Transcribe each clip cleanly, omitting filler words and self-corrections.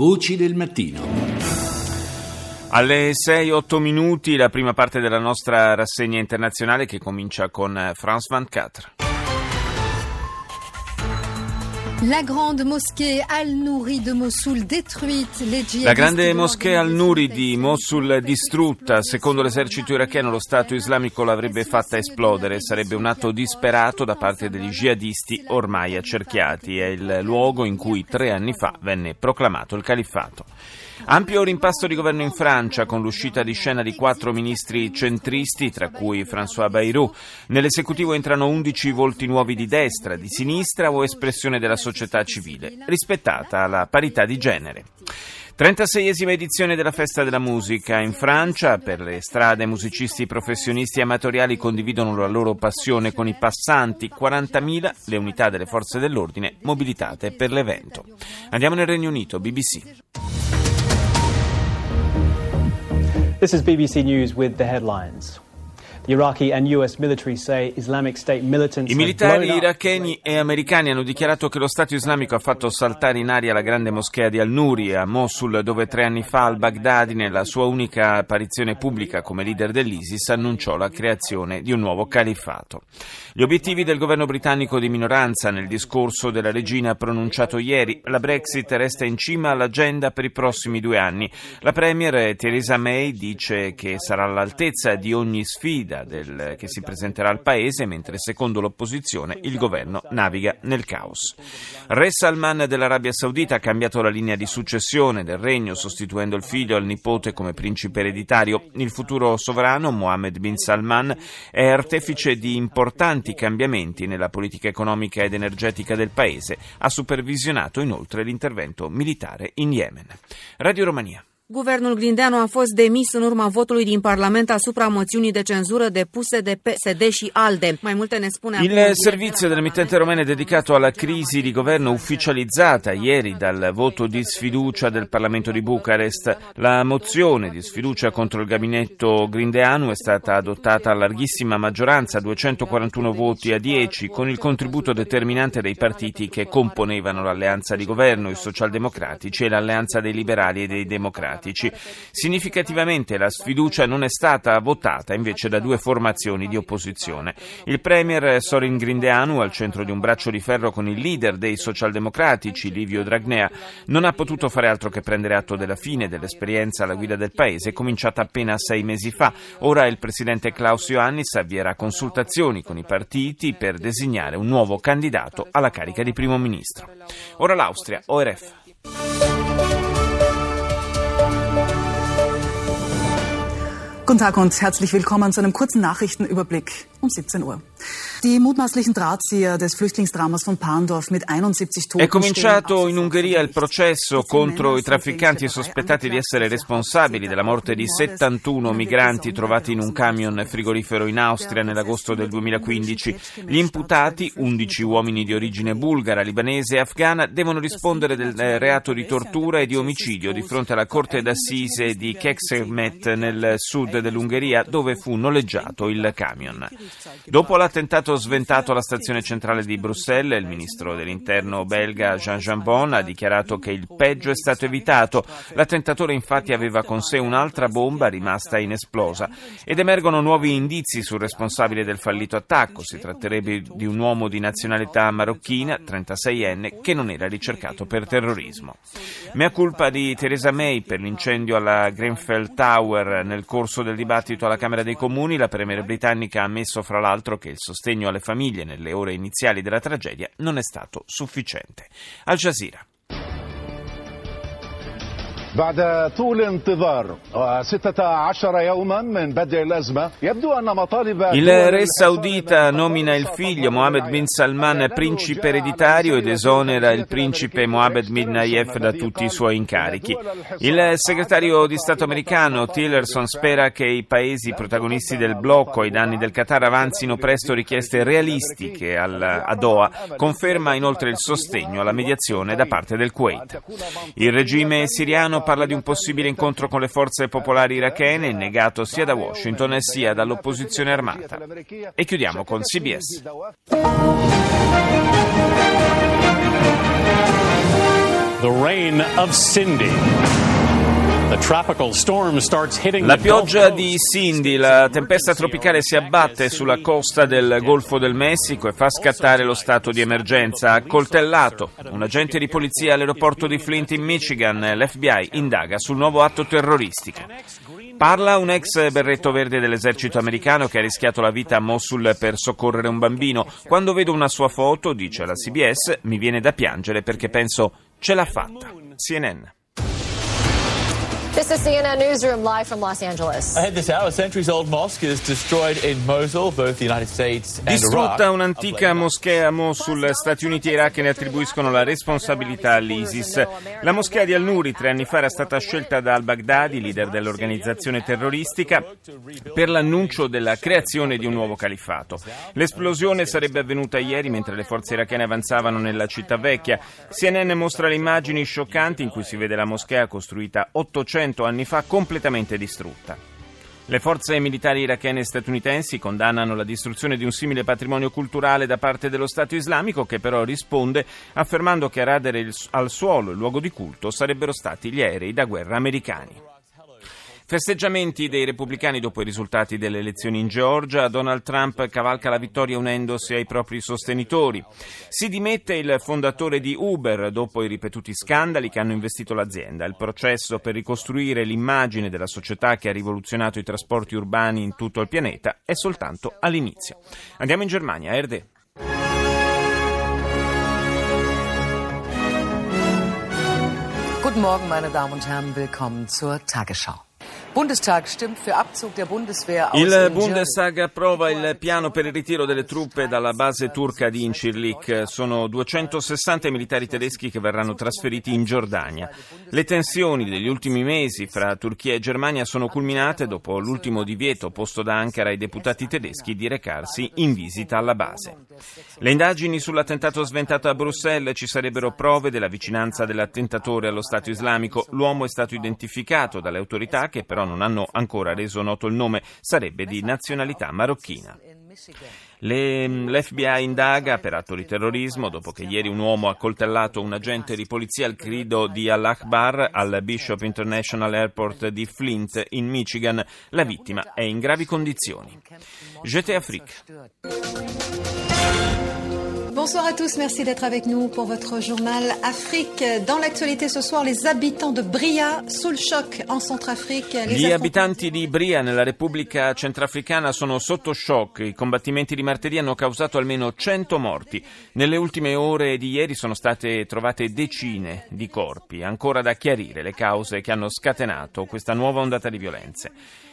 Voci del mattino. Alle 6-8 minuti la prima parte della nostra rassegna internazionale che comincia con France 24. La grande moschée al-Nuri de Mosul détruite. La grande moschea al-Nuri di Mosul distrutta. Secondo l'esercito iracheno lo Stato islamico l'avrebbe fatta esplodere. Sarebbe un atto disperato da parte degli jihadisti ormai accerchiati. È il luogo in cui 3 anni fa venne proclamato il califfato. Ampio rimpasto di governo in Francia con l'uscita di scena di 4 ministri centristi, tra cui François Bayrou. Nell'esecutivo entrano 11 volti nuovi di destra, di sinistra o espressione della società civile, rispettata la parità di genere. 36esima edizione della Festa della Musica in Francia. Per le strade musicisti professionisti e amatoriali condividono la loro passione con i passanti. 40.000 le unità delle forze dell'ordine mobilitate per l'evento. Andiamo nel Regno Unito, BBC. This is BBC News with the headlines. I militari iracheni e americani hanno dichiarato che lo Stato islamico ha fatto saltare in aria la grande moschea di al-Nuri a Mosul, dove 3 anni fa al-Baghdadi, nella sua unica apparizione pubblica come leader dell'ISIS, annunciò la creazione di un nuovo califfato. Gli obiettivi del governo britannico di minoranza nel discorso della regina pronunciato ieri. La Brexit resta in cima all'agenda per i prossimi 2 anni. La premier Theresa May dice che sarà all'altezza di ogni sfida che si presenterà al paese, mentre secondo l'opposizione il governo naviga nel caos. Re Salman dell'Arabia Saudita ha cambiato la linea di successione del regno, sostituendo il figlio al nipote come principe ereditario. Il futuro sovrano, Mohammed bin Salman, è artefice di importanti cambiamenti nella politica economica ed energetica del paese. Ha supervisionato inoltre l'intervento militare in Yemen. Radio Romania. Guvernul Grindeanu a fost demis în urma votului din Parlament asupra moțiunii de cenzură depuse de PSD și ALDE. Mai multe ne spune acum. Il servizio dell'emittente romena è dedicato alla crisi di governo ufficializzata ieri dal voto di sfiducia del Parlamento di Bucarest. La mozione di sfiducia contro il gabinetto Grindeanu è stata adottata a larghissima maggioranza, 241 voti a 10, con il contributo determinante dei partiti che componevano l'alleanza di governo, i socialdemocratici e l'alleanza dei liberali e dei democratici. Significativamente la sfiducia non è stata votata invece da 2 formazioni di opposizione. Il premier Sorin Grindeanu, al centro di un braccio di ferro con il leader dei socialdemocratici Liviu Dragnea, non ha potuto fare altro che prendere atto della fine dell'esperienza alla guida del paese cominciata appena 6 mesi fa. Ora il presidente Klaus Iohannis avvierà consultazioni con i partiti per designare un nuovo candidato alla carica di primo ministro. Ora l'Austria, ORF. Guten Tag und herzlich willkommen zu einem kurzen Nachrichtenüberblick um 17 Uhr. È cominciato in Ungheria il processo contro i trafficanti sospettati di essere responsabili della morte di 71 migranti trovati in un camion frigorifero in Austria nell'agosto del 2015. Gli imputati, 11 uomini di origine bulgara, libanese e afghana, devono rispondere del reato di tortura e di omicidio di fronte alla corte d'assise di Kecskemét nel sud dell'Ungheria, dove fu noleggiato il camion. Dopo l'attentato sventato alla stazione centrale di Bruxelles, il ministro dell'interno belga Jean Jambon ha dichiarato che il peggio è stato evitato. L'attentatore infatti aveva con sé un'altra bomba rimasta inesplosa ed emergono nuovi indizi sul responsabile del fallito attacco. Si tratterebbe di un uomo di nazionalità marocchina, 36enne, che non era ricercato per terrorismo. Mea culpa di Theresa May per l'incendio alla Grenfell Tower. Nel corso del dibattito alla Camera dei Comuni, la premier britannica ha ammesso fra l'altro che il sostegno alle famiglie nelle ore iniziali della tragedia non è stato sufficiente. Al-Jazeera. بعد طول انتظار 16 يوما من بدء الأزمة يبدو أن مطالب Il re saudita nomina il figlio Mohammed bin Salman principe ereditario ed esonera il principe Mohammed bin Nayef da tutti i suoi incarichi. Il segretario di Stato americano Tillerson spera che i paesi protagonisti del blocco ai danni del Qatar avanzino presto richieste realistiche a Doha. Conferma inoltre il sostegno alla mediazione da parte del Kuwait. Il regime siriano parla di un possibile incontro con le forze popolari irachene, negato sia da Washington sia dall'opposizione armata. E chiudiamo con CBS. La pioggia di Cindy, la tempesta tropicale, si abbatte sulla costa del Golfo del Messico e fa scattare lo stato di emergenza. Accoltellato un agente di polizia all'aeroporto di Flint in Michigan, l'FBI indaga sul nuovo atto terroristico. Parla un ex berretto verde dell'esercito americano che ha rischiato la vita a Mosul per soccorrere un bambino. Quando vedo una sua foto, dice alla CBS, mi viene da piangere perché penso ce l'ha fatta. CNN. This is CNN Newsroom live from Los Angeles. Ahead this hour, a centuries-old mosque is destroyed in Mosul, both the United States and Iraq. Distrutta un'antica moschea a Mosul, Stati Uniti e Iraq ne attribuiscono la responsabilità all'ISIS. La moschea di al-Nuri 3 anni fa era stata scelta da al-Baghdadi, leader dell'organizzazione terroristica, per l'annuncio della creazione di un nuovo califfato. L'esplosione sarebbe avvenuta ieri mentre le forze irachene avanzavano nella città vecchia. CNN mostra le immagini scioccanti in cui si vede la moschea costruita 800 anni fa completamente distrutta. Le forze militari irachene e statunitensi condannano la distruzione di un simile patrimonio culturale da parte dello Stato islamico, che però risponde affermando che a radere al suolo il luogo di culto sarebbero stati gli aerei da guerra americani. Festeggiamenti dei repubblicani dopo i risultati delle elezioni in Georgia. Donald Trump cavalca la vittoria unendosi ai propri sostenitori. Si dimette il fondatore di Uber dopo i ripetuti scandali che hanno investito l'azienda. Il processo per ricostruire l'immagine della società che ha rivoluzionato i trasporti urbani in tutto il pianeta è soltanto all'inizio. Andiamo in Germania, ARD. Guten Morgen, meine Damen und Herren, willkommen zur Tagesschau. Il Bundestag approva il piano per il ritiro delle truppe dalla base turca di Incirlik. Sono 260 militari tedeschi che verranno trasferiti in Giordania. Le tensioni degli ultimi mesi fra Turchia e Germania sono culminate dopo l'ultimo divieto posto da Ankara ai deputati tedeschi di recarsi in visita alla base. Le indagini sull'attentato sventato a Bruxelles: ci sarebbero prove della vicinanza dell'attentatore allo Stato islamico. L'uomo è stato identificato dalle autorità, che però non hanno ancora reso noto il nome, sarebbe di nazionalità marocchina. L'FBI indaga per atto di terrorismo dopo che ieri un uomo ha accoltellato un agente di polizia al grido di Al-Akbar al Bishop International Airport di Flint in Michigan. La vittima è in gravi condizioni. J'étais Afrique. Bonsoir à tous, merci d'être avec nous pour votre journal Afrique. Dans l'actualité ce soir, les habitants de Bria sous le choc en Centrafrique. Gli abitanti di Bria nella Repubblica Centrafricana sono sotto shock. I combattimenti di martedì hanno causato almeno 100 morti. Nelle ultime ore di ieri sono state trovate decine di corpi. Ancora da chiarire le cause che hanno scatenato questa nuova ondata di violenze.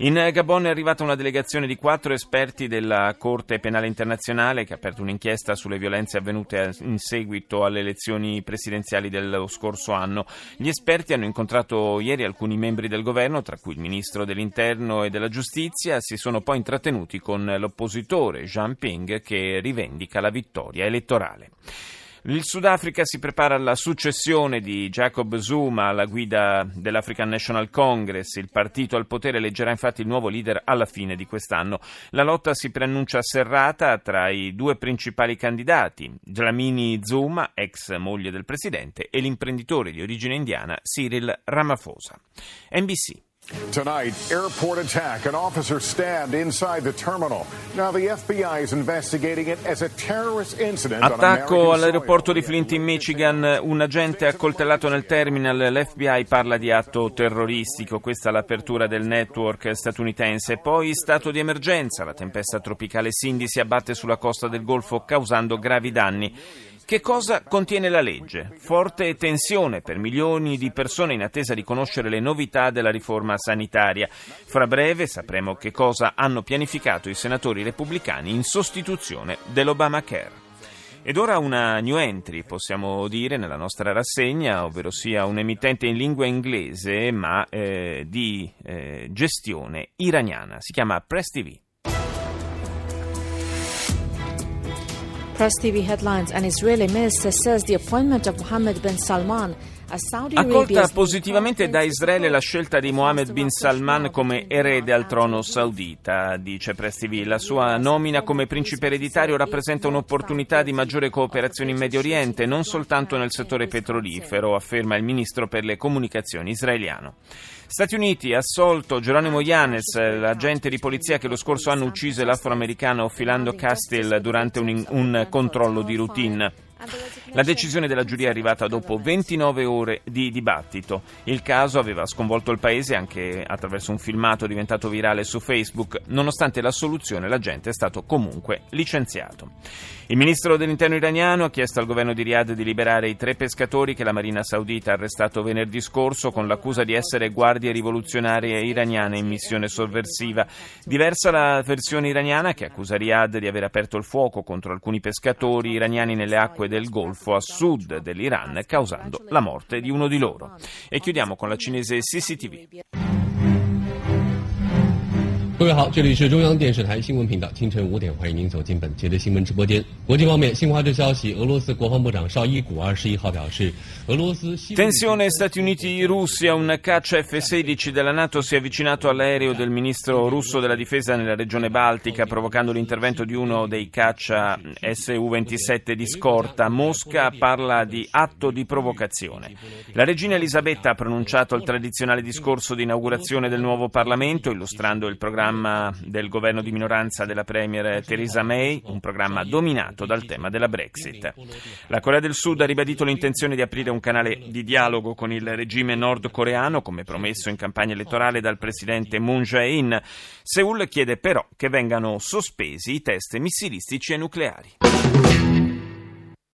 In Gabon è arrivata una delegazione di 4 esperti della Corte Penale Internazionale, che ha aperto un'inchiesta sulle violenze avvenute in seguito alle elezioni presidenziali dello scorso anno. Gli esperti hanno incontrato ieri alcuni membri del governo, tra cui il ministro dell'Interno e della Giustizia. Si sono poi intrattenuti con l'oppositore Jean Ping, che rivendica la vittoria elettorale. Il Sudafrica si prepara alla successione di Jacob Zuma alla guida dell'African National Congress. Il partito al potere eleggerà infatti il nuovo leader alla fine di quest'anno. La lotta si preannuncia serrata tra i 2 principali candidati, Dlamini Zuma, ex moglie del presidente, e l'imprenditore di origine indiana Cyril Ramaphosa. NBC. Tonight, airport attack. An officer stabbed inside the terminal. Now the FBI is investigating it as a terrorist incident. Attacco all'aeroporto di Flint in Michigan. Un agente accoltellato nel terminal. L'FBI parla di atto terroristico. Questa è l'apertura del network statunitense. Poi stato di emergenza. La tempesta tropicale Cindy si abbatte sulla costa del Golfo causando gravi danni. Che cosa contiene la legge? Forte tensione per milioni di persone in attesa di conoscere le novità della riforma sanitaria. Fra breve sapremo che cosa hanno pianificato i senatori repubblicani in sostituzione dell'Obamacare. Ed ora una new entry, possiamo dire, nella nostra rassegna, ovvero sia un emittente in lingua inglese ma di gestione iraniana. Si chiama Press TV. Press TV headlines. An Israeli minister says the appointment of Mohammed bin Salman Accolta positivamente da Israele la scelta di Mohammed bin Salman come erede al trono saudita, dice Press TV. La sua nomina come principe ereditario rappresenta un'opportunità di maggiore cooperazione in Medio Oriente, non soltanto nel settore petrolifero, afferma il ministro per le comunicazioni israeliano. Stati Uniti, assolto Geronimo Yanes, l'agente di polizia che lo scorso anno uccise l'afroamericano Philando Castle durante un controllo di routine. La decisione della giuria è arrivata dopo 29 ore di dibattito. Il caso aveva sconvolto il paese anche attraverso un filmato diventato virale su Facebook. Nonostante l'assoluzione, l'agente è stato comunque licenziato. Il ministro dell'interno iraniano ha chiesto al governo di Riyadh di liberare i 3 pescatori che la Marina Saudita ha arrestato venerdì scorso con l'accusa di essere guardie rivoluzionarie iraniane in missione sovversiva. Diversa la versione iraniana, che accusa Riyadh di aver aperto il fuoco contro alcuni pescatori iraniani nelle acque del Golfo a sud dell'Iran, causando la morte di uno di loro. E chiudiamo con la cinese CCTV. Tensione Stati Uniti-Russia, un caccia F-16 della NATO si è avvicinato all'aereo del ministro russo della difesa nella regione baltica, provocando l'intervento di uno dei caccia Su-27 di scorta. Mosca parla di atto di provocazione. La regina Elisabetta ha pronunciato il tradizionale discorso di inaugurazione del nuovo Parlamento, illustrando il programma del governo di minoranza della premier Theresa May, un programma dominato dal tema della Brexit. La Corea del Sud ha ribadito l'intenzione di aprire un canale di dialogo con il regime nordcoreano, come promesso in campagna elettorale dal presidente Moon Jae-in. Seul chiede però che vengano sospesi i test missilistici e nucleari.